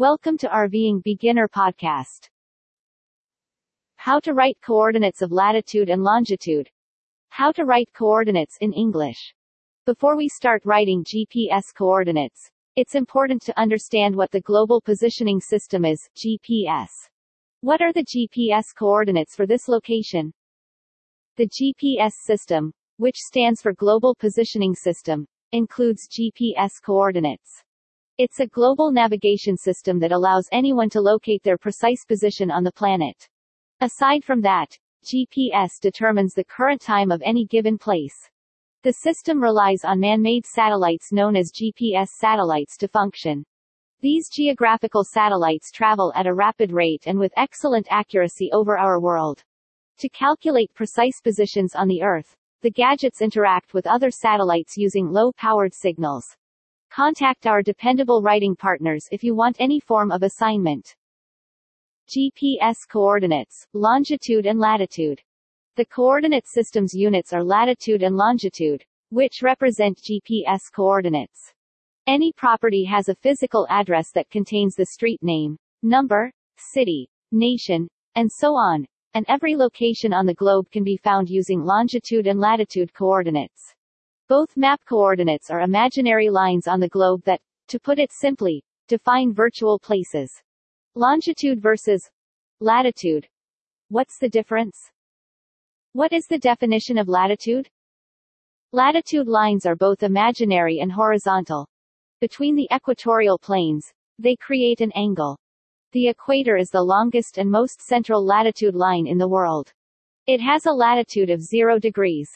Welcome to RVing Beginner Podcast. How to write coordinates of latitude and longitude. How to write coordinates in English. Before we start writing GPS coordinates, it's important to understand what the Global Positioning System is, GPS. What are the GPS coordinates for this location? The GPS system, which stands for Global Positioning System, includes GPS coordinates. It's a global navigation system that allows anyone to locate their precise position on the planet. Aside from that, GPS determines the current time of any given place. The system relies on man-made satellites known as GPS satellites to function. These geographical satellites travel at a rapid rate and with excellent accuracy over our world. To calculate precise positions on the Earth, the gadgets interact with other satellites using low-powered signals. Contact our dependable writing partners if you want any form of assignment. GPS coordinates, longitude and latitude. The coordinate system's units are latitude and longitude, which represent GPS coordinates. Any property has a physical address that contains the street name, number, city, nation, and so on, and every location on the globe can be found using longitude and latitude coordinates. Both map coordinates are imaginary lines on the globe that, to put it simply, define virtual places. Longitude versus latitude. What's the difference? What is the definition of latitude? Latitude lines are both imaginary and horizontal. Between the equatorial planes, they create an angle. The equator is the longest and most central latitude line in the world. It has a latitude of 0 degrees.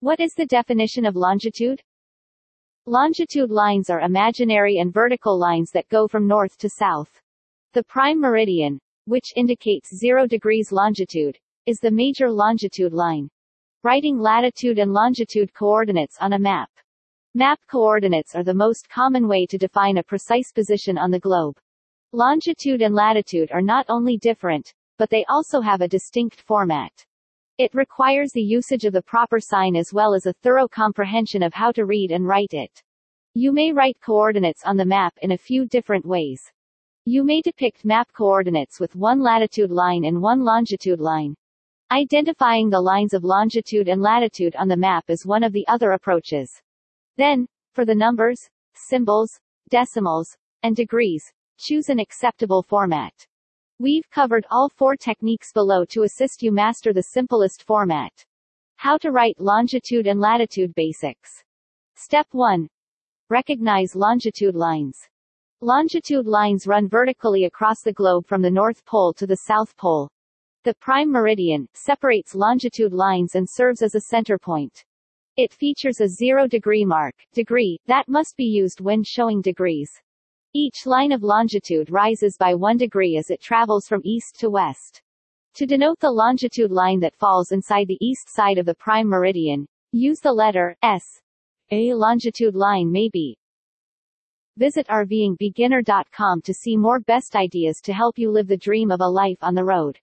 What is the definition of longitude? Longitude lines are imaginary and vertical lines that go from north to south. The prime meridian, which indicates 0 degrees longitude, is the major longitude line. Writing latitude and longitude coordinates on a map. Map coordinates are the most common way to define a precise position on the globe. Longitude and latitude are not only different, but they also have a distinct format. It requires the usage of the proper sign as well as a thorough comprehension of how to read and write it. You may write coordinates on the map in a few different ways. You may depict map coordinates with one latitude line and one longitude line. Identifying the lines of longitude and latitude on the map is one of the other approaches. Then, for the numbers, symbols, decimals, and degrees, choose an acceptable format. We've covered all four techniques below to assist you master the simplest format. How to write longitude and latitude basics. Step 1. Recognize longitude lines. Longitude lines run vertically across the globe from the North Pole to the South Pole. The prime meridian separates longitude lines and serves as a center point. It features a 0 degree mark, degree, that must be used when showing degrees. Each line of longitude rises by 1 degree as it travels from east to west. To denote the longitude line that falls inside the east side of the prime meridian, use the letter S. A longitude line may be. Visit RVingBeginner.com to see more best ideas to help you live the dream of a life on the road.